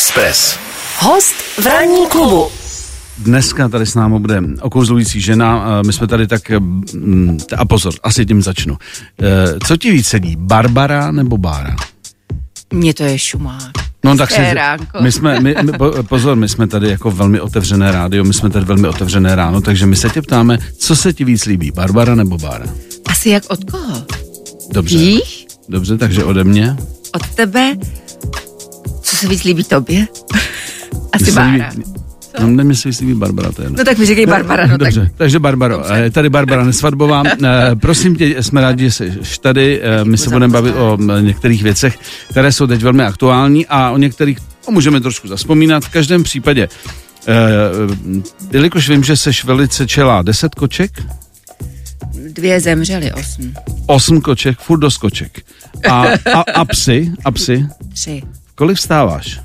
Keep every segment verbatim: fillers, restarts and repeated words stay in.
Express. Host v Ranní klubu. Dneska tady s námi bude okouzlující žena. My jsme tady tak... A pozor, asi tím začnu. Co ti víc sedí? Barbara nebo Bára? Mně to je šumák. No tak si, my jsme, my, my, pozor, my jsme tady jako velmi otevřené rádio, my jsme tady velmi otevřené ráno, takže my se tě ptáme, co se ti víc líbí, Barbara nebo Bára? Asi jak od koho? Dobře. Jich? Dobře, takže ode mě? Od tebe? Co se víc líbí tobě? Asi my Bára. Líbí... No, nevím, jestli jsi Barbara, to je, no. no tak mi říkej Barbara. No, dobře, tak... takže Barbaro, dobře. Tady Barbara Nesvadbová. Prosím tě, jsme rádi, že jsi tady. My se budeme bavit o některých věcech, které jsou teď velmi aktuální a o některých no, můžeme trošku zazpomínat. V každém případě, jelikož vím, že jsi velice čelá, deset koček? Dvě zemřely, osm. Osm koček, furt do skoček. A, a, a psy? A psy? Tři. Kolik vstáváš?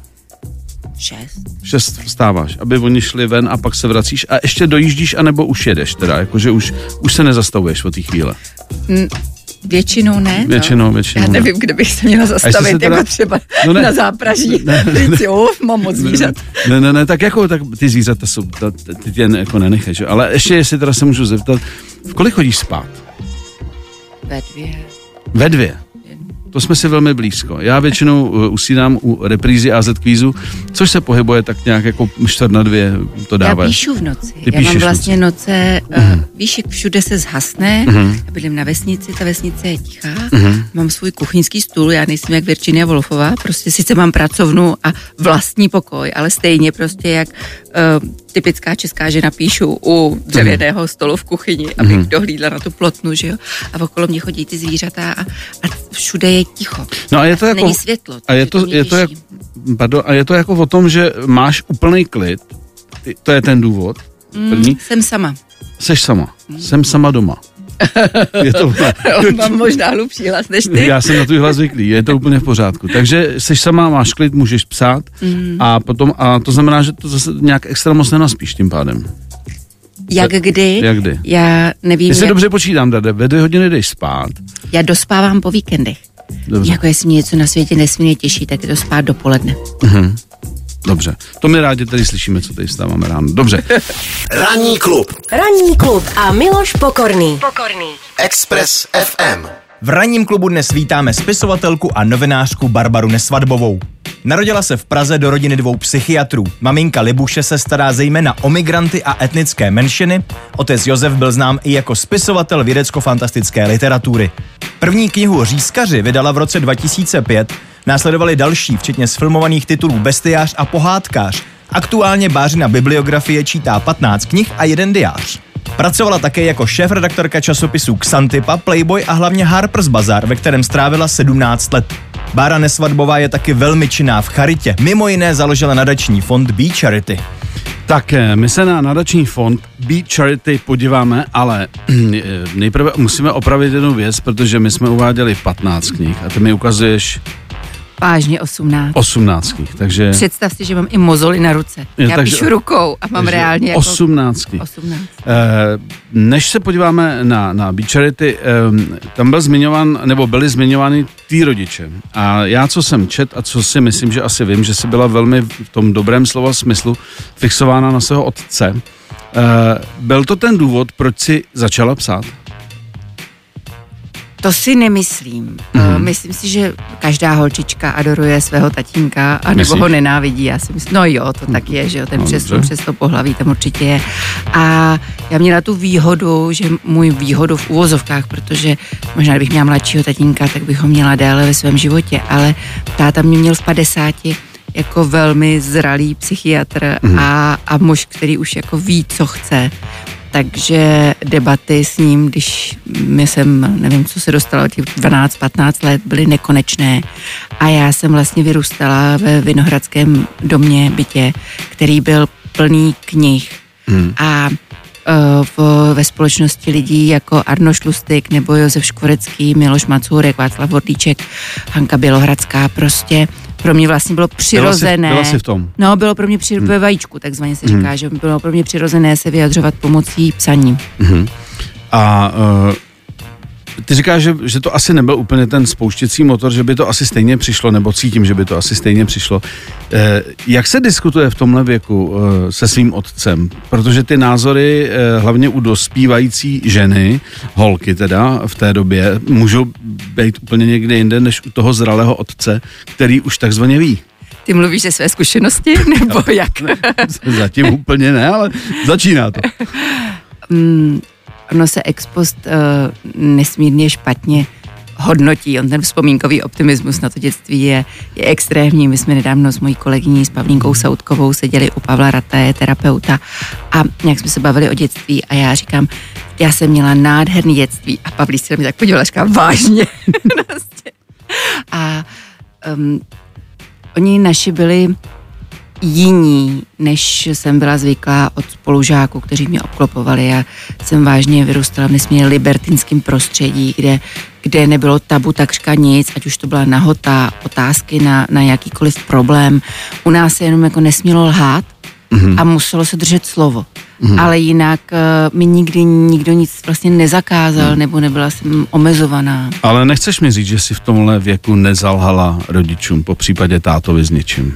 Šest. Šest vstáváš, aby oni šli ven a pak se vracíš a ještě dojíždíš anebo už jedeš teda, jakože už, už se nezastavuješ od té chvíle. Mm, většinou ne. No. Většinou, většinou Já nevím, ne. kde bych se měla zastavit, teda... jako třeba no na zápraží. Ne, ne, ne, jo, mám moc zvířat. Ne, ne, ne, tak jako tak ty zvířata jsou, ta, ty tě jako nenechajš, ale ještě jestli teda se můžu zeptat, v kolik chodíš spát? Ve dvě. Ve dvě? To jsme si velmi blízko. Já většinou usínám u reprízy á zet kvízu, což se pohybuje tak nějak jako čtvrt na dvě, to dává. Já píšu v noci. Ty Já mám vlastně noce, noce uh-huh. víš, jak všude se zhasne, uh-huh. já bydlím na vesnici, ta vesnice je tichá, uh-huh. mám svůj kuchyňský stůl, já nejsem jak Virginia Wolfová, prostě sice mám pracovnu a vlastní pokoj, ale stejně prostě jak uh, typická česká žena píšu u dřevěného uh-huh. stolu v kuchyni, abych uh-huh. dohlídla na tu plotnu, že jo, a okolo mě chodí ty zvířata a, a všude je ticho. No a je to a jako není světlo. A je to, to je to jak, pardon, a je to jako o tom, že máš úplný klid. To je ten důvod. První. Jsem sama. Seš sama. Mm. Jsem sama doma. Je to mám možná hlubší hlas než ty. Já jsem na tvůj hlas zvyklý. Je to úplně v pořádku. Takže seš sama, máš klid, můžeš psát mm. a potom a to znamená, že to zase nějak extra moc nenaspíš tím pádem. Jak kdy? Jak kdy? Já nevím. Jestli jak... dobře počítám, Dade, ve dvě hodiny jdeš spát. Já dospávám po víkendech. Dobře. Jako jestli mě něco na světě nesmírně těší, tak je to spát dopoledne. Mhm. Dobře. To my rádi tady slyšíme, co tady vstáváme ráno. Dobře. Ranní klub. Ranní klub a Miloš Pokorný. Pokorný. Express ef em. V Ranním klubu dnes vítáme spisovatelku a novinářku Barbaru Nesvadbovou. Narodila se v Praze do rodiny dvou psychiatrů. Maminka Libuše se stará zejména o migranty a etnické menšiny. Otec Josef byl znám i jako spisovatel vědecko-fantastické literatury. První knihu Řízkaři vydala v roce dva tisíce pět, následovaly další, včetně sfilmovaných titulů Bestiář a Pohádkář. Aktuálně Bářina bibliografie čítá patnáct knih a jeden diář. Pracovala také jako šéfredaktorka časopisů Xantipa, Playboy a hlavně Harper's Bazaar, ve kterém strávila sedmnáct let. Bára Nesvadbová je taky velmi činná v charitě. Mimo jiné založila nadační fond B Charity. Tak my se na nadační fond B Charity podíváme, ale nejprve musíme opravit jednu věc, protože my jsme uváděli patnáct knih a ty mi ukazuješ... Vážně osmnáct. Osmnáctkých, takže... Představ si, že mám i mozoly na ruce. Je, Já takže, píšu rukou a mám reálně jako... Osmnáctkých. Osmnáct. Eh, než se podíváme na, na B Charity, eh, tam byl zmiňován, nebo byly zmiňovány ty rodiče. A já, co jsem čet a co si myslím, že asi vím, že jsi byla velmi v tom dobrém slova smyslu fixována na svého otce. Eh, byl to ten důvod, proč jsi začala psát? To si nemyslím. Mm. Myslím si, že každá holčička adoruje svého tatínka a nebo ho nenávidí. Já si myslím, no jo, to tak je, že jo, ten no, přesun přes to pohlaví tam určitě je. A já měla tu výhodu, že můj výhodu v uvozovkách, protože možná kdybych měla mladšího tatínka, tak bych ho měla déle ve svém životě, ale táta mě měl v padesáti jako velmi zralý psychiatr mm. a, a muž, který už jako ví, co chce. Takže debaty s ním, když mě jsem, nevím, co se dostala, těch dvanáct patnáct let, byly nekonečné. A já jsem vlastně vyrůstala ve Vinohradském domě, bytě, který byl plný knih. Hmm. A v, ve společnosti lidí jako Arnošt Lustig nebo Josef Škvorecký, Miloš Macůrek, Václav Hrdlička, Hanka Bělohradská, prostě pro mě vlastně bylo přirozené. Byla jsi, byla jsi v tom. No, bylo pro mě přirozené, hmm. ve vajíčku takzvaně se říká, hmm. že bylo pro mě přirozené se vyjadřovat pomocí psaní. Hmm. A uh, Ty říkáš, že, že to asi nebyl úplně ten spouštěcí motor, že by to asi stejně přišlo, nebo cítím, že by to asi stejně přišlo. Eh, jak se diskutuje v tomhle věku eh, se svým otcem? Protože ty názory, eh, hlavně u dospívající ženy, holky teda v té době, můžou být úplně někde jinde než u toho zralého otce, který už takzvaně ví. Ty mluvíš ze své zkušenosti, nebo jak? Ne, zatím úplně ne, ale začíná to. Mm. Ono se ex post uh, nesmírně špatně hodnotí. On ten vzpomínkový optimismus na to dětství je, je extrémní. My jsme nedávno s mojí kolegyní, s Pavlínkou Soutkovou, seděli u Pavla Rata, je terapeuta, a nějak jsme se bavili o dětství a já říkám, já jsem měla nádherný dětství a Pavlí se na mě tak podívala, říká, vážně. a um, oni naši byli jiní, než jsem byla zvyklá od spolužáků, kteří mě obklopovali. Já jsem vážně vyrůstala v nesmírně libertinském prostředí, kde, kde nebylo tabu takřka nic, ať už to byla nahota, otázky na, na jakýkoliv problém. U nás se jenom jako nesmělo lhát mm-hmm. a muselo se držet slovo. Mm-hmm. Ale jinak uh, mi nikdy nikdo nic vlastně nezakázal, mm. nebo nebyla jsem omezovaná. Ale nechceš mi říct, že jsi v tomhle věku nezalhala rodičům, po případě tátovi s něčím?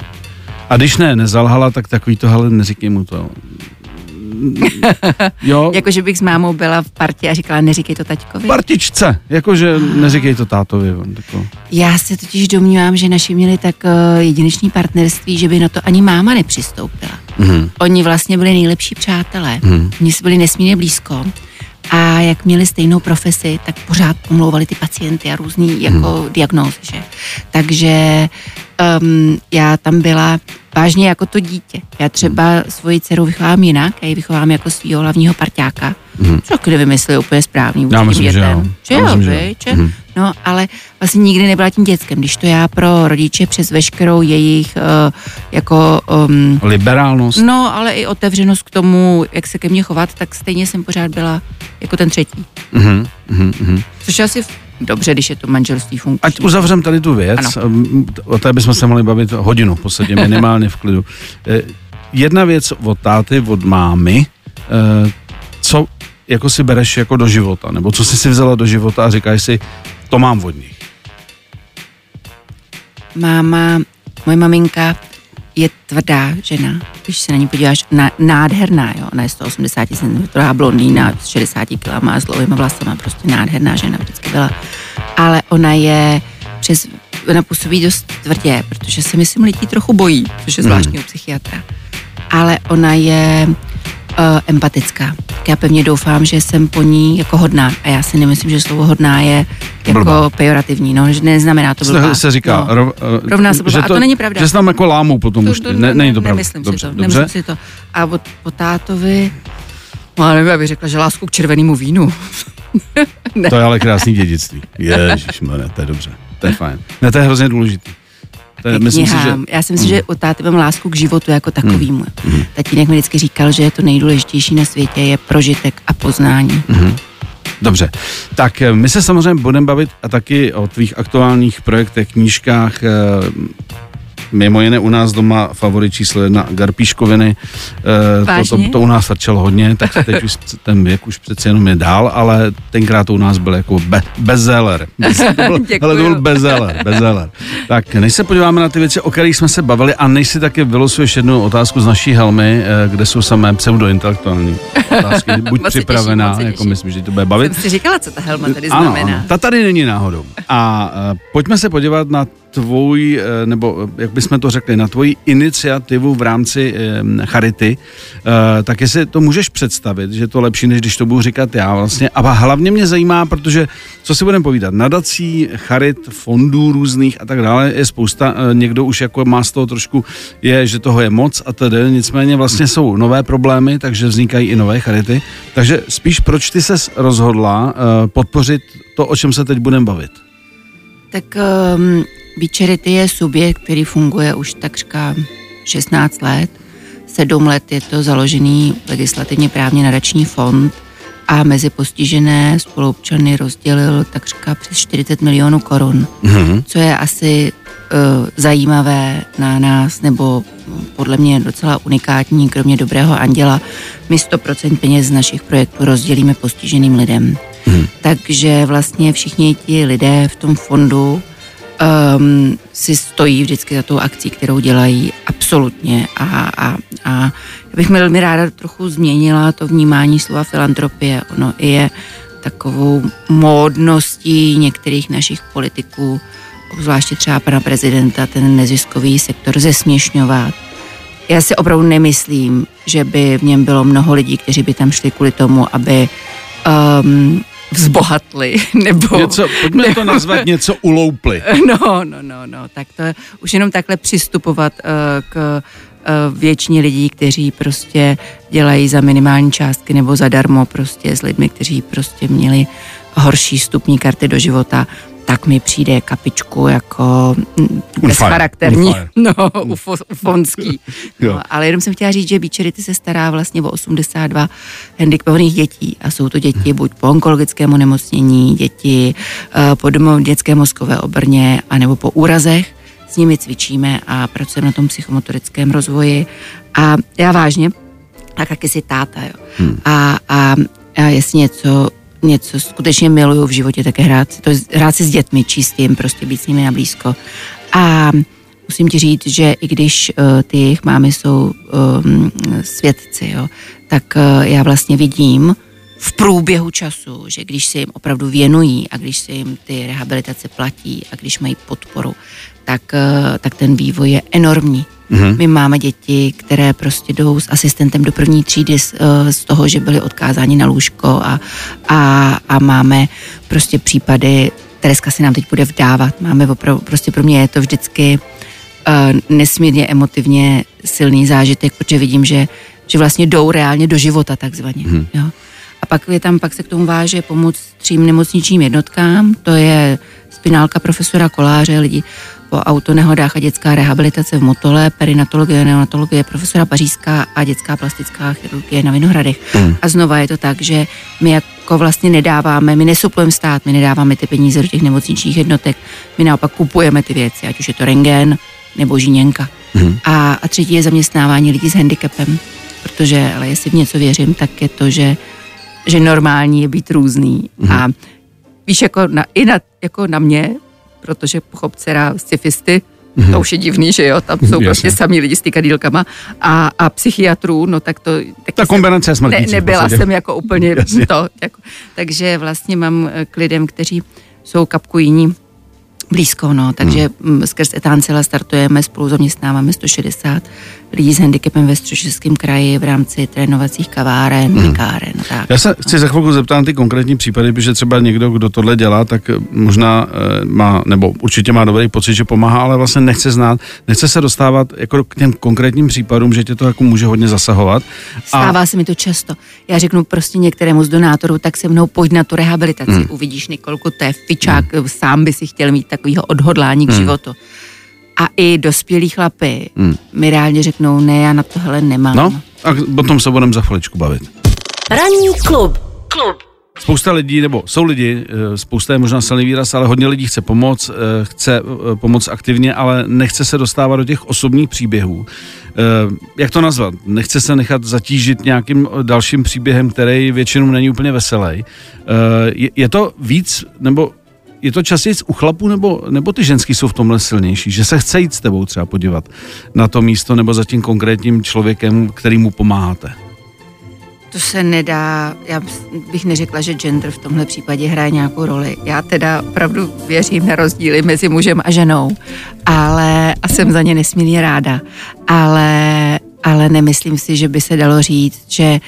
A když ne, nezalhala, tak takový to, hele, neříkej mu to. Jo. Jakože bych s mámou byla v partě a říkala, neříkej to taťkovi. Partičce, jakože neříkej to tátovi. Tako. Já se totiž domnívám, že naši měli tak uh, jedinečný partnerství, že by na to ani máma nepřistoupila. Mm. Oni vlastně byli nejlepší přátelé. Mm. Oni byli nesmírně blízko. A jak měli stejnou profesi, tak pořád pomlouvali ty pacienty a různý jako hmm. diagnózy, že? Takže um, já tam byla vážně jako to dítě. Já třeba svoji dceru vychovám jinak, já ji vychovám jako svýho hlavního parťáka. Hmm. Co kdy vymysleli úplně správný vůči dětem. Že jo, že jo. Hmm. No, ale vlastně nikdy nebyla tím dětskem, když to já pro rodiče přes veškerou jejich uh, jako... Um, liberálnost. No, ale i otevřenost k tomu, jak se ke mně chovat, tak stejně jsem pořád byla jako ten třetí. Mm-hmm, mm-hmm. Což asi dobře, když je to manželství funkční. Ať uzavřem tady tu věc, ano. O té bychom se mohli bavit hodinu v podstatě, minimálně v klidu. Jedna věc od táty, od mámy, co jako si bereš jako do života, nebo co jsi si vzala do života a říkáš si, to mám od nich. Máma, moje maminka je tvrdá žena, když se na ní podíváš, na, nádherná, jo, ona je sto osmdesát centimetrů, blondýna, šedesát kilogramů, má s dlouhýma vlasama, prostě nádherná žena vždycky byla. Ale ona je přes, ona působí dost tvrdě, protože se myslím lidí trochu bojí, což je zvláštní hmm. u psychiatra. Ale ona je Uh, empatická. Tak já pevně doufám, že jsem po ní jako hodná. A já si nemyslím, že slovo hodná je jako blbá. Pejorativní. No, neznamená to blbá. Se říká. No. Rov, uh, rovná se blbá. To, a to není pravda. Že se tam jako lámou potom už. Ne, ne, není to pravda. Nemyslím dobře, si to. Dobře. Nemyslím si to. A od, po tátovi, no, ale nevím, abych řekla, že lásku k červenému vínu. To je ale krásný dědictví. Ježišmane, to je dobře. To je fajn. Ne, to je hrozně důležitý. Je, myslím si, že... Já si myslím, mm. že u táty mám lásku k životu jako takovýmu. Mm. Tatínek mi vždycky říkal, že to nejdůležitější na světě je prožitek a poznání. Mm. Dobře, tak my se samozřejmě budeme bavit a taky o tvých aktuálních projektech, knížkách. Mimo jiné u nás doma favorit číslo jedna Garpiškoviny. To, to, to u nás začalo hodně, tak teď už ten věk už přece jenom je dál, ale tenkrát to u nás byl jako be, bestseller. Ale to byl bestseller, bestseller. Tak než se podíváme na ty věci, o kterých jsme se bavili, a než si taky vylosuješ jednu otázku z naší helmy, kde jsou samé pseudointelektuální otázky. Buď připravená, těší, jako myslím, že to bude bavit. Jsem si říkala, co ta helma tady ano, znamená. Ano, ta tady není náhodou. A pojďme se podívat na tvůj, nebo jak bychom to řekli, na tvoji iniciativu v rámci e, Charity, e, tak jestli to můžeš představit, že je to lepší, než když to budu říkat já vlastně. A hlavně mě zajímá, protože, co si budeme povídat, nadací, charit, fondů různých a tak dále je spousta, e, někdo už jako má z toho trošku, je, že toho je moc a tedy, nicméně vlastně jsou nové problémy, takže vznikají i nové charity. Takže spíš proč ty ses rozhodla e, podpořit to, o čem se teď budeme bavit? Tak... Um... B Charity je subjekt, který funguje už takřka šestnáct let. sedm let je to založený legislativně právně nadační fond a mezi postižené spoluobčany rozdělil takřka přes čtyřicet milionů korun, mm-hmm. co je asi uh, zajímavé na nás, nebo podle mě docela unikátní, kromě dobrého anděla. My sto procent peněz z našich projektů rozdělíme postiženým lidem. Hmm. Takže vlastně všichni ti lidé v tom fondu um, si stojí vždycky za tou akcí, kterou dělají absolutně. A, a, a já bych velmi ráda trochu změnila to vnímání slova filantropie. Ono je takovou módností některých našich politiků, zvláště třeba pana prezidenta, ten neziskový sektor zesměšňovat. Já si opravdu nemyslím, že by v něm bylo mnoho lidí, kteří by tam šli kvůli tomu, aby um, vzbohatli, nebo... Něco, pojďme nebo, to nazvat, něco uloupli. No, no, no, no, tak to je, už jenom takhle přistupovat uh, k uh, většině lidí, kteří prostě dělají za minimální částky nebo zadarmo prostě s lidmi, kteří prostě měli horší vstupní karty do života, tak mi přijde kapičku jako bezcharakterní, no, ufo, ufonský. No, ale jenom jsem chtěla říct, že B Charity se stará vlastně o osmdesát dva handicapovaných dětí a jsou to děti buď po onkologickému nemocnění, děti po dětské mozkové obrně anebo po úrazech. S nimi cvičíme a pracujeme na tom psychomotorickém rozvoji a já vážně, tak jak jsi táta, jo. Hmm. A, a, a jestli něco něco skutečně miluju v životě, tak je hrát, to je hrát si s dětmi, číst jim, prostě být s nimi na blízko. A musím ti říct, že i když uh, ty jejich mámy jsou um, svědci, jo, tak uh, já vlastně vidím v průběhu času, že když se jim opravdu věnují a když se jim ty rehabilitace platí a když mají podporu, tak, uh, tak ten vývoj je enormní. Mm-hmm. My máme děti, které prostě jdou s asistentem do první třídy z, z toho, že byly odkázáni na lůžko a, a, a máme prostě případy, Tereska si nám teď bude vdávat, máme opravdu, prostě pro mě je to vždycky uh, nesmírně emotivně silný zážitek, protože vidím, že, že vlastně jdou reálně do života takzvaně, mm-hmm. jo. A pak je tam, pak se k tomu váže pomoc třím nemocničním jednotkám, to je spinálka profesora Koláře, lidi po autonehodách a dětská rehabilitace v Motole, perinatologie, neonatologie profesora Pařízka a dětská plastická chirurgie na Vinohradech. Mm. A znova je to tak, že my jako vlastně nedáváme, my nesuplujeme stát, my nedáváme ty peníze do těch nemocničních jednotek, my naopak kupujeme ty věci, ať už je to rentgen nebo žíněnka. Mm. A, a třetí je zaměstnávání lidí s handicapem, protože, ale jestli v něco věřím, tak je to, že, že normální je být různý. Mm. A víš, jako na, i na, jako na mě, protože pochop dcera scifisty, mm-hmm. to už je divný, že jo, tam jsou prostě samý lidi s tykadýlkama a, a psychiatrů, no tak to... Ta kombinace jsem, ne, Nebyla jsem jako úplně jasně. to. Jako, takže vlastně mám k lidem, kteří jsou kapku jiní blízko, no, takže mm. skrz Etáncela startujeme, spolu zaměstnáváme sto šedesát lidí s handicapem ve Středočeském kraji v rámci trénovacích kaváren, mm. likáren. Tak, Já se no. chci za chvilku zeptat ty konkrétní případy, protože třeba někdo, kdo tohle dělá, tak možná e, má, nebo určitě má dobrý pocit, že pomáhá, ale vlastně nechce znát, nechce se dostávat jako k těm konkrétním případům, že tě to jako může hodně zasahovat. Stává a... se mi to často. Já řeknu prostě některému z donátorů, tak se mnou pojď na tu rehabilitaci. Mm. Uvidíš, Nikolko, to je fičák, mm. sám by si chtěl mít takového odhodlání k mm. životu. A i dospělí chlapy hmm. mi reálně řeknou, ne, já na tohle nemám. No, a potom se budeme za chviličku bavit. Ranní klub. Klub. Spousta lidí, nebo jsou lidi, spousta je možná silný výraz, ale hodně lidí chce pomoct, chce pomoct aktivně, ale nechce se dostávat do těch osobních příběhů. Jak to nazvat? Nechce se nechat zatížit nějakým dalším příběhem, který většinou není úplně veselý. Je to víc, nebo... Je to častěji u chlapů, nebo, nebo ty ženský jsou v tomhle silnější, že se chce jít s tebou třeba podívat na to místo nebo za tím konkrétním člověkem, kterýmu pomáháte? To se nedá, já bych neřekla, že gender v tomhle případě hraje nějakou roli. Já teda opravdu věřím na rozdíly mezi mužem a ženou, ale a jsem za ně nesmírně ráda, ale, ale nemyslím si, že by se dalo říct, že,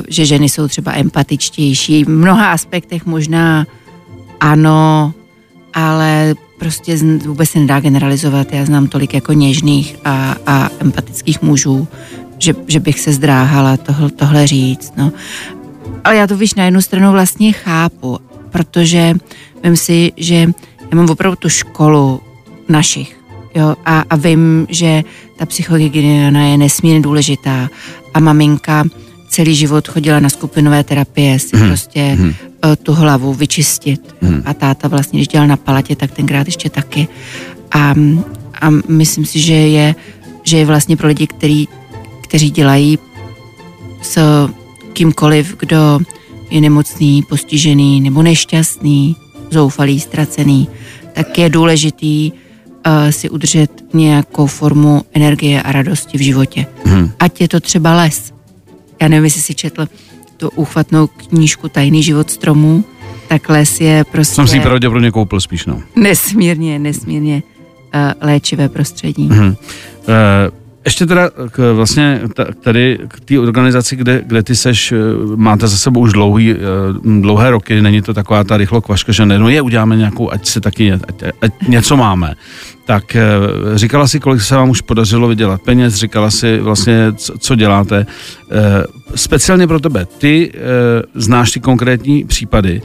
uh, že ženy jsou třeba empatičtější. V mnoha aspektech možná ano, ale prostě vůbec se nedá generalizovat. Já znám tolik jako něžných a, a empatických mužů, že, že bych se zdráhala tohle, tohle říct. No. Ale já to, víš, na jednu stranu vlastně chápu, protože vím si, že já mám opravdu tu školu našich. Jo, a, a vím, že ta psychohygiena je nesmírně důležitá. A maminka celý život chodila na skupinové terapie, si hmm. prostě... Hmm. tu hlavu vyčistit. Hmm. A táta vlastně, když dělal na palatě, tak tenkrát ještě taky. A, a myslím si, že je, že je vlastně pro lidi, který, kteří dělají s kýmkoliv, kdo je nemocný, postižený nebo nešťastný, zoufalý, ztracený, tak je důležitý uh, si udržet nějakou formu energie a radosti v životě. Hmm. Ať je to třeba les. Já nevím, jestli si četl tu úchvatnou knížku Tajný život stromů, tak les je prostě... Jsem si ji pravděpodobně koupil spíš, no. Nesmírně, nesmírně uh, léčivé prostředí. Hmm. Uh, ještě teda k, vlastně tady k té organizaci, kde, kde ty seš, máte za sebou už dlouhý, dlouhé roky, není to taková ta rychlo kvaška, že ne, no je, uděláme nějakou, ať se taky, ať, ať něco máme. Tak říkala si, kolik se vám už podařilo vydělat peněz, říkala si vlastně, co děláte. Speciálně pro tebe, ty znáš ty konkrétní případy.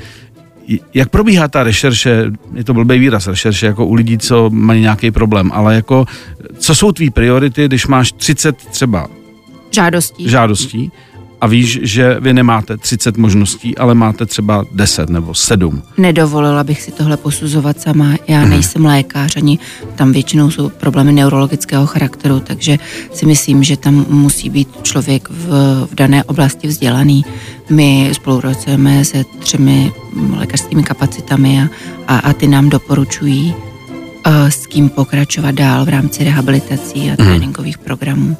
Jak probíhá ta rešerše, je to blbý výraz rešerše, jako u lidí, co mají nějaký problém, ale jako, co jsou tvý priority, když máš třicet třeba žádostí, žádostí a víš, že vy nemáte třicet možností, ale máte třeba deset nebo sedm? Nedovolila bych si tohle posuzovat sama, já nejsem hmm. lékař, ani tam většinou jsou problémy neurologického charakteru, takže si myslím, že tam musí být člověk v, v dané oblasti vzdělaný. My spolupracujeme se třemi lékařskými kapacitami a, a, a ty nám doporučují, uh, s kým pokračovat dál v rámci rehabilitací a tréninkových programů.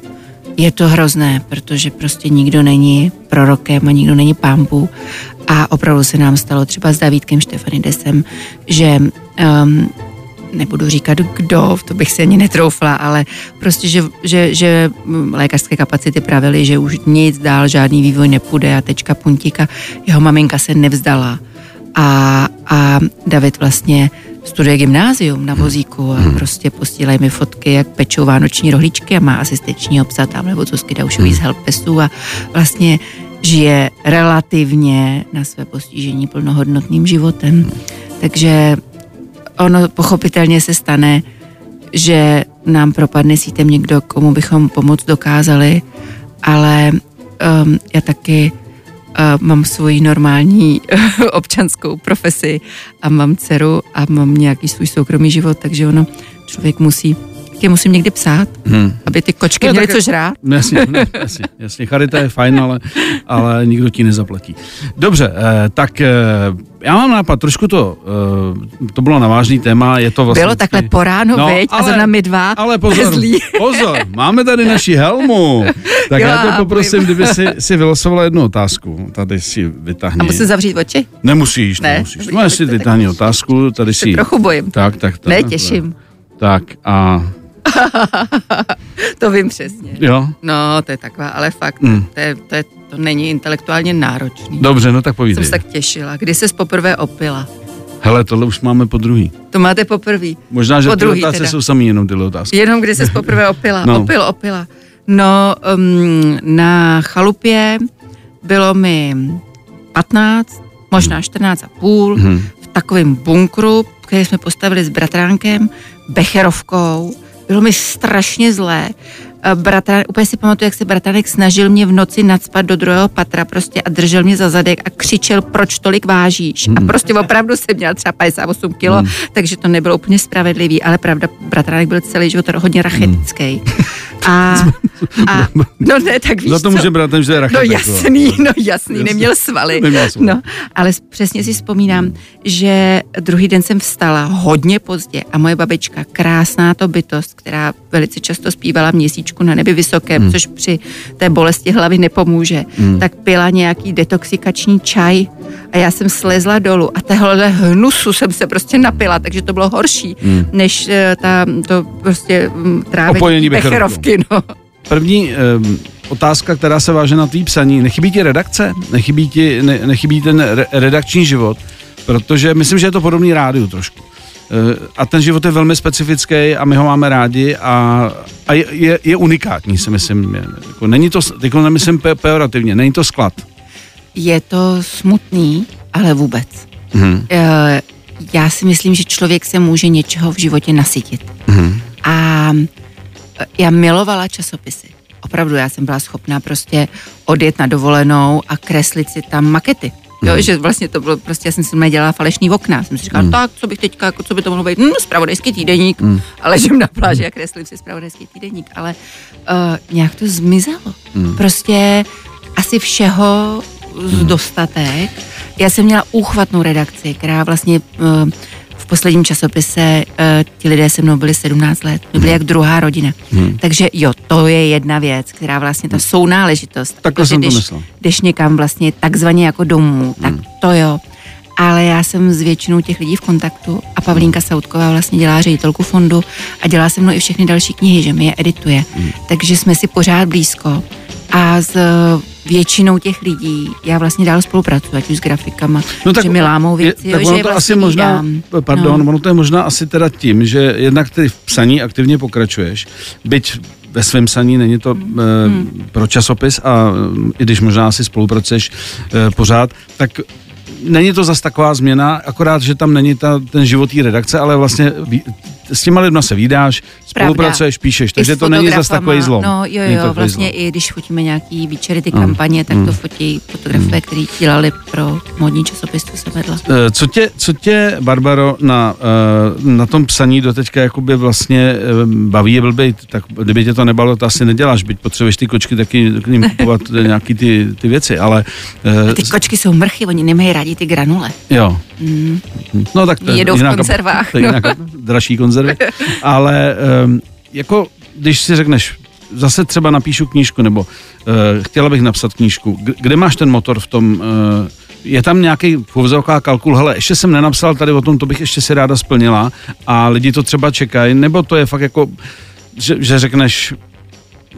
Je to hrozné, protože prostě nikdo není prorokem a nikdo není pámbu a opravdu se nám stalo třeba s Davídkem Štefanidesem, že um, nebudu říkat kdo, to bych se ani netroufla, ale prostě, že, že, že lékařské kapacity pravily, že už nic dál, žádný vývoj nepůjde a tečka puntíka, jeho maminka se nevzdala a, a David vlastně studuje gymnázium na vozíku a hmm. prostě posílají mi fotky, jak pečou vánoční rohlíčky a má asistenčního psa tam nebo cusky daušový hmm. z helpesu a vlastně žije relativně na své postižení plnohodnotným životem. Hmm. Takže ono pochopitelně se stane, že nám propadne sítem někdo, komu bychom pomoc dokázali, ale um, já taky Uh, mám svoji normální uh, občanskou profesi a mám dceru a mám nějaký svůj soukromý život, takže ono, člověk musí, taky musím někdy psát, hmm. aby ty kočky no, měly co žrát. Jasně, no, jasně, jasně, charita je fajn, ale, ale nikdo ti nezaplatí. Dobře, eh, tak eh, já mám nápad, trošku to, eh, to bylo na vážný téma, je to vlastně... Bylo takhle po ráno, no, veď, ale, a zrovna my dva ale pozor, pozor, máme tady naši Helmu. Tak jo, já to poprosím, kdyby si, si vylosovala jednu otázku, tady si vytáhni. A musím zavřít oči? Nemusíš, ne, nemusíš. No, si vytáhni otázku, tady si... Trochu bojím. Tak, tak. tak ne, těším. Tak a... To vím přesně. Jo? No, to je taková, ale fakt, mm. to, je, to, je, to není intelektuálně náročný. Dobře, no tak povídej. Jsem se tak těšila. Kdy ses poprvé opila? Hele, tohle už máme po druhý. To máte poprvý. Možná, že po ty otázky teda jsou samý jenom tyhle otázky. Jenom kdy ses poprvé opila. No. Opil, opila. No, um, na chalupě bylo mi patnáct, možná čtrnáct a půl, hmm. v takovém bunkru, který jsme postavili s bratránkem, becherovkou. Bylo mi strašně zlé. Bratr, úplně si pamatuju, jak se bratranek snažil mě v noci nadspat do druhého patra prostě a držel mě za zadek a křičel, proč tolik vážíš. Mm. A prostě opravdu jsem měla třeba padesát osm kilo, mm. takže to nebylo úplně spravedlivý, ale pravda, bratranek byl celý život hodně rachetický. Mm. A, a, no ne, tak víš, za to může bratranek, že je rachetek. No jasný, no jasný, neměl svaly. Neměl svaly. No, ale přesně si vzpomínám, mm. že druhý den jsem vstala hodně pozdě a moje babička, krásná to bytost, která velice často zpívala Měsíčku na nebi vysokém, hmm. což při té bolesti hlavy nepomůže, hmm. tak pila nějaký detoxikační čaj a já jsem slezla dolů a téhle hnusu jsem se prostě napila, takže to bylo horší, hmm. než ta, to prostě trávení becherovky. No. První um, otázka, která se váže na tvý psaní, nechybí ti redakce? Nechybí ti, ne, nechybí ten re, redakční život? Protože myslím, že je to podobný rádiu trošku. A ten život je velmi specifický a my ho máme rádi a, a je, je, je unikátní, si myslím. Jako není to, jako nemyslím pe, pejorativně, není to sklad. Je to smutný, ale vůbec. Hmm. E, já si myslím, že člověk se může něčeho v životě nasytit. Hmm. A já milovala časopisy. Opravdu, já jsem byla schopná prostě odjet na dovolenou a kreslit si tam makety. Jo, hmm. že vlastně to bylo, prostě já jsem si dělala falešný okna, jsem si říkala, hmm. tak, co bych teďka, co by to mohlo být, hm, zpravodajský týdeník, hmm. ale že na pláži a kreslím si zpravodajský týdeník, ale uh, nějak to zmizelo. Hmm. Prostě asi všeho z dostatek. Já jsem měla úchvatnou redakci, která vlastně v posledním časopise ti lidé se mnou byli sedmnáct let. My byli jak druhá rodina. Hmm. Takže jo, to je jedna věc, která vlastně ta sounáležitost. Takhle jsem to myslel. Když někam vlastně takzvaně jako domů, tak to jo. Ale já jsem s většinou těch lidí v kontaktu a Pavlínka Soutková vlastně dělá ředitelku fondu a dělá se mnou i všechny další knihy, že mi je edituje. Hmm. Takže jsme si pořád blízko a s většinou těch lidí já vlastně dál spolupracuji, ať už s grafikama, no tak, že mi lámou věci, je, tak jo, ono že to vlastně asi možná, dám. Pardon, no. Ono to je možná asi teda tím, že jednak ty v psaní aktivně pokračuješ, byť ve svém psaní není to hmm. e, pro časopis a i když možná asi spolupracuješ e, pořád, tak není to zas taková změna, akorát, že tam není ta, ten život té redakce, ale vlastně s těma lidma se vídáš, spolupracuješ, píšeš, takže to není zas takový zlom. No jo, jo, vlastně zlom. I když fotíme nějaký B Charity mm. kampaně, tak mm. to fotí fotografové, mm. který dělali pro modní časopis, co jsem vedla. Co tě, co tě Barbaro, na, na tom psaní doteďka jakoby vlastně baví, je blbej, tak kdyby tě to nebalo, to asi neděláš, byť potřebuješ ty kočky taky k ním kupovat nějaký ty, ty věci, ale... A ty kočky jsou mrchy, oni nemají rádi ty granule. Jo. Mm. No tak to je jedou v konzervách. To je nějaká dražší konzervy. Ale um, jako, když si řekneš, zase třeba napíšu knížku, nebo uh, chtěla bych napsat knížku, kde máš ten motor v tom... Uh, je tam nějaký povzalká kalkul, hele, ještě jsem nenapsal tady o tom, to bych ještě si ráda splnila a lidi to třeba čekají, nebo to je fakt jako, že, že řekneš,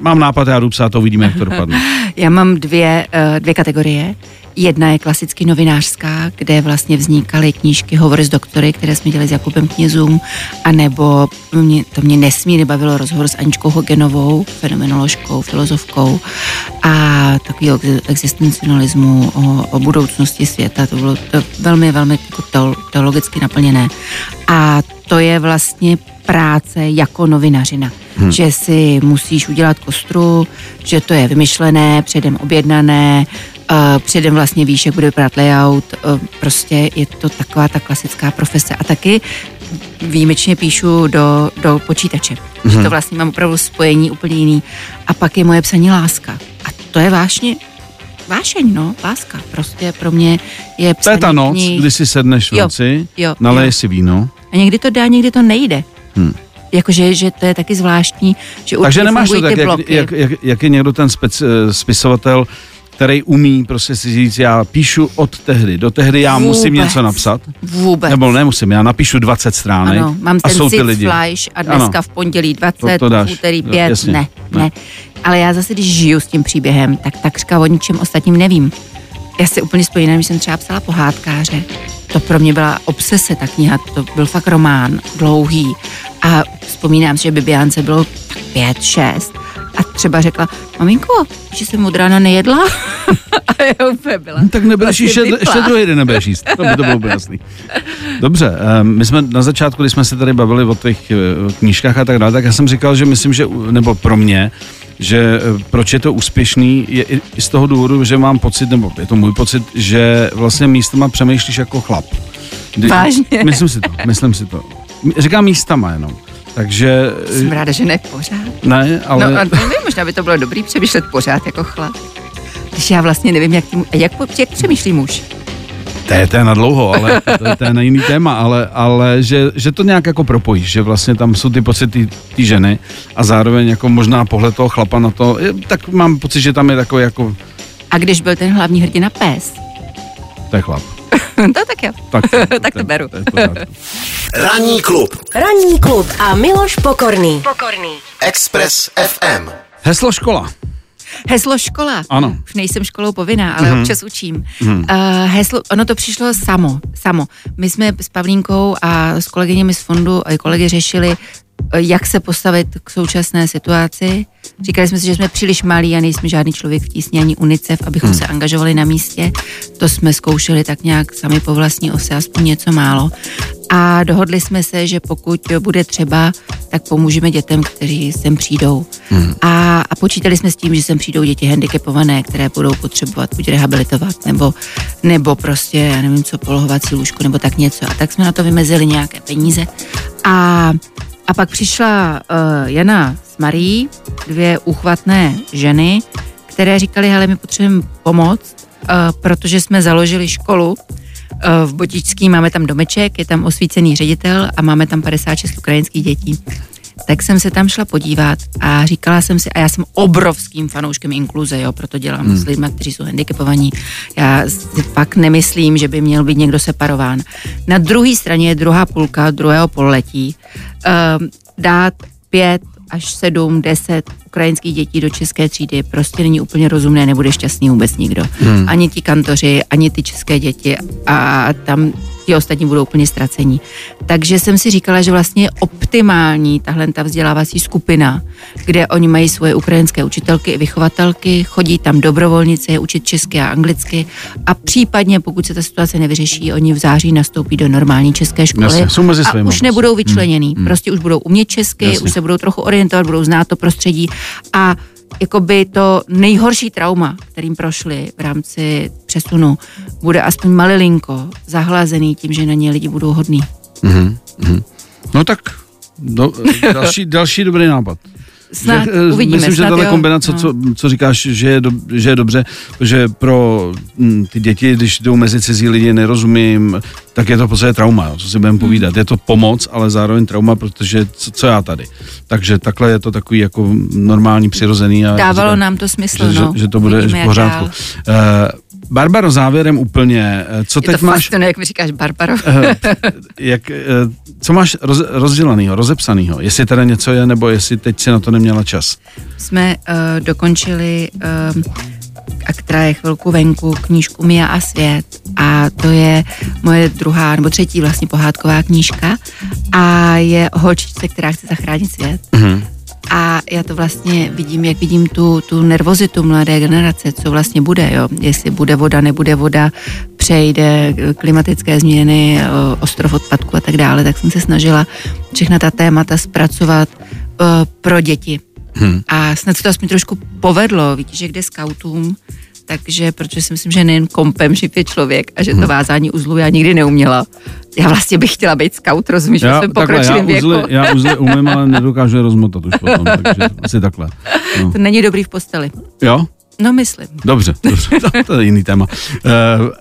mám nápad, já jdu psát, to uvidíme, jak to dopadne. Já mám dvě, uh, dvě kategorie. Jedna je klasicky novinářská, kde vlastně vznikaly knížky Hovory s doktory, které jsme dělali s Jakubem Knězům, anebo mě, to mě nesmírně bavilo rozhovor s Aničkou Hogenovou, fenomenoložkou, filozofkou a takový o existencionalismu, o, o budoucnosti světa. To bylo to velmi, velmi teologicky naplněné. A to je vlastně práce jako novinařina. Hmm. Že si musíš udělat kostru, že to je vymyšlené, předem objednané, Uh, předem vlastně víš, jak bude vypadat layout, uh, prostě je to taková ta klasická profese a taky výjimečně píšu do, do počítače, mm-hmm. že to vlastně mám opravdu spojení úplně jiný a pak je moje psaní láska a to je vášně, vášeň, no, láska, prostě pro mě je psaní. To je ta noc, kni... kdy si sedneš v noci, naleješ si víno. A někdy to dá, někdy to nejde. Hmm. Jakože, že to je taky zvláštní, že určitě fungují ty bloky. Takže nemáš to tak, jak, jak, jak je někdo ten spec, spisovatel, který umí prostě si říct, já píšu od tehdy, do tehdy já vůbec musím něco napsat. Vůbec. Nebo nemusím, já napíšu dvacet stránek ano, mám a jsou ty lidi. Mám ten six flash a dneska ano. v pondělí dvacet, to, to v úterý pět, jasně, ne, ne, ne. Ale já zase, když žiju s tím příběhem, tak takřka o ničem ostatním nevím. Já si úplně vzpomínám, když jsem třeba psala Pohádkáře. To pro mě byla obsese, ta kniha, to byl fakt román, dlouhý. A vzpomínám si, že Bibiance bylo pět, šest. A třeba řekla, maminko, že jsem od rána nejedla? A já úplně byla. No, tak nebudeš ještě, ještě druhý den nebudeš jíst. To by to bylo by jasný. Dobře, my jsme na začátku, když jsme se tady bavili o těch knížkách a tak dále, tak já jsem říkal, že myslím, že, nebo pro mě, že proč je to úspěšný, je i z toho důvodu, že mám pocit, nebo je to můj pocit, že vlastně místama přemýšlíš jako chlap. Vážně? Myslím si to, myslím si to. Říkám místama jenom. Takže... Jsem ráda, že ne pořád. Ne, ale... No, nevím, možná by to bylo dobrý přemýšlet pořád jako chlap. Když já vlastně nevím, jak, tím, jak, jak přemýšlí muž. To je, to je nadlouho, ale to, to je na jiný téma, ale, ale že, že to nějak jako propojíš, že vlastně tam jsou ty pocity ty ženy a zároveň jako možná pohled toho chlapa na to, tak mám pocit, že tam je takový jako... A když byl ten hlavní hrdina pes? To je chlap. To tak jo. Tak, tak to beru. Ranní klub. Ranní klub a Miloš Pokorný. Pokorný. Express F M. Heslo škola. Heslo škola. Ano. Už nejsem školou povinná, ale mm-hmm. občas učím. Mm. Uh, heslo, ono to přišlo samo, samo. My jsme s Pavlínkou a s kolegyněmi z fondu a kolegy řešili, jak se postavit k současné situaci. Říkali jsme si, že jsme příliš malí a nejsme žádný člověk v tísni ani UNICEF, abychom hmm. se angažovali na místě. To jsme zkoušeli tak nějak sami po vlastní ose, aspoň něco málo. A dohodli jsme se, že pokud bude třeba, tak pomůžeme dětem, kteří sem přijdou. Hmm. A, a počítali jsme s tím, že sem přijdou děti handicapované, které budou potřebovat buď rehabilitovat, nebo, nebo prostě, já nevím co, polohovací lůžku, nebo tak něco. A tak jsme na to vymezili nějaké peníze. A A pak přišla uh, Jana s Marí, dvě uchvatné ženy, které říkali, hele, my potřebujeme pomoc protože jsme založili školu v Botičský, máme tam domeček, je tam osvícený ředitel a máme tam padesát šest ukrajinských dětí. Tak jsem se tam šla podívat a říkala jsem si, a já jsem obrovským fanouškem inkluze, jo, proto dělám hmm. s lidmi, kteří jsou handicapovaní. Já si fakt nemyslím, že by měl být někdo separován. Na druhé straně je druhá půlka druhého pololetí. Um, dát pět až sedm, deset ukrajinských dětí do české třídy prostě není úplně rozumné, nebude šťastný vůbec nikdo. Hmm. Ani ti kantoři, ani ty české děti a tam ti ostatní budou úplně ztracení. Takže jsem si říkala, že vlastně je optimální tahle ta vzdělávací skupina, kde oni mají svoje ukrajinské učitelky i vychovatelky, chodí tam dobrovolnice, je učit česky a anglicky a případně, pokud se ta situace nevyřeší, oni v září nastoupí do normální české školy. Jasně, a už nebudou vyčleněný. Hmm. Prostě už budou umět česky, Jasně. už se budou trochu orientovat, budou znát to prostředí a jakoby to nejhorší trauma, kterým prošli v rámci přesunu, bude aspoň malilinko zahlazený tím, že na ně lidi budou hodný. Mm-hmm. No tak, do, další, další dobrý nápad. Snad že, uvidíme. Myslím, snad, že tato jo, kombinace, no. co, co říkáš, že je, do, že je dobře, že pro m, ty děti, když jdou mezi cizí lidi, nerozumím, tak je to v podstatě trauma, co si budeme povídat. Je to pomoc, ale zároveň trauma, protože co, co já tady. Takže takhle je to takový jako normální, přirozený. A dávalo nám to smysl, že, no. že, že to bude uvidíme, v pořádku. Uh, Barbaro, závěrem úplně, co je teď to máš... Je to jak mi říkáš, Barbaro. uh, jak, uh, co máš roz, rozdělanýho, rozepsanýho? Jestli teda něco je, nebo jestli teď si na to neměla čas? Jsme uh, dokončili... Uh, a která je chvilku venku, knížku Mia a svět. A to je moje druhá, nebo třetí vlastně pohádková knížka. A je o holčičce, která chce zachránit svět. Mm-hmm. A já to vlastně vidím, jak vidím tu, tu nervozitu mladé generace, co vlastně bude, jo. Jestli bude voda, nebude voda, přejde klimatické změny, ostrov odpadku a tak dále. Tak jsem se snažila všechna ta témata zpracovat uh, pro děti. Hmm. A snad se to aspoň trošku povedlo, vidíš, že kde skautům, takže, protože si myslím, že nejen kompem šip je člověk a že to vázání uzlu já nikdy neuměla. Já vlastně bych chtěla být skaut, rozumíš, že jsem pokročilým věku. Uzly, já uzly umím, ale nedokážu je rozmotat už potom, takže asi takhle. No. To není dobrý v posteli. Jo? No, myslím. Dobře, dobře. To je jiný téma.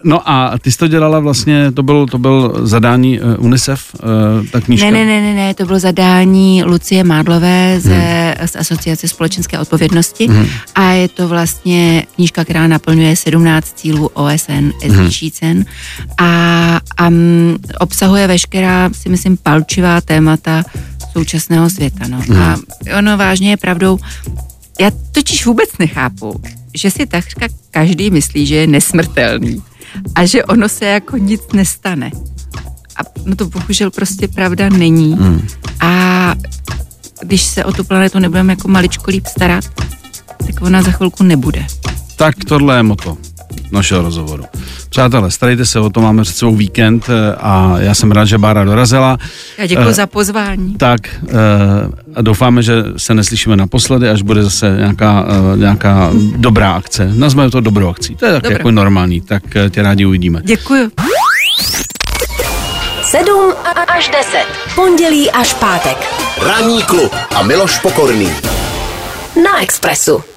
No a ty jsi to dělala vlastně, to bylo, to bylo zadání UNICEF, ta knížka? Ne, ne, ne, ne, to bylo zadání Lucie Mádlové ze, hmm. z Asociace společenské odpovědnosti hmm. a je to vlastně knížka, která naplňuje sedmnáct cílů O S N, S D G cen a, a obsahuje veškerá, si myslím, palčivá témata současného světa. No. Hmm. A ono vážně je pravdou, já totiž vůbec nechápu, že si takřka každý myslí, že je nesmrtelný a že ono se jako nic nestane. A no to bohužel prostě pravda není. Hmm. A když se o tu planetu nebudeme jako maličko líp starat, tak ona za chvilku nebude. Tak tohle je moto našeho rozhovoru. Přátelé, starejte se o to, máme před sebou víkend a já jsem rád, že Bára dorazila. Já děkuji e, za pozvání. Tak e, doufáme, že se neslyšíme naposledy, až bude zase nějaká, e, nějaká dobrá akce. Nazveme to dobrou akcí, to je tak jako normální, tak tě rádi uvidíme. Děkuji. sedm až deset, pondělí až pátek. Ranní klub a Miloš Pokorný. Na Expressu.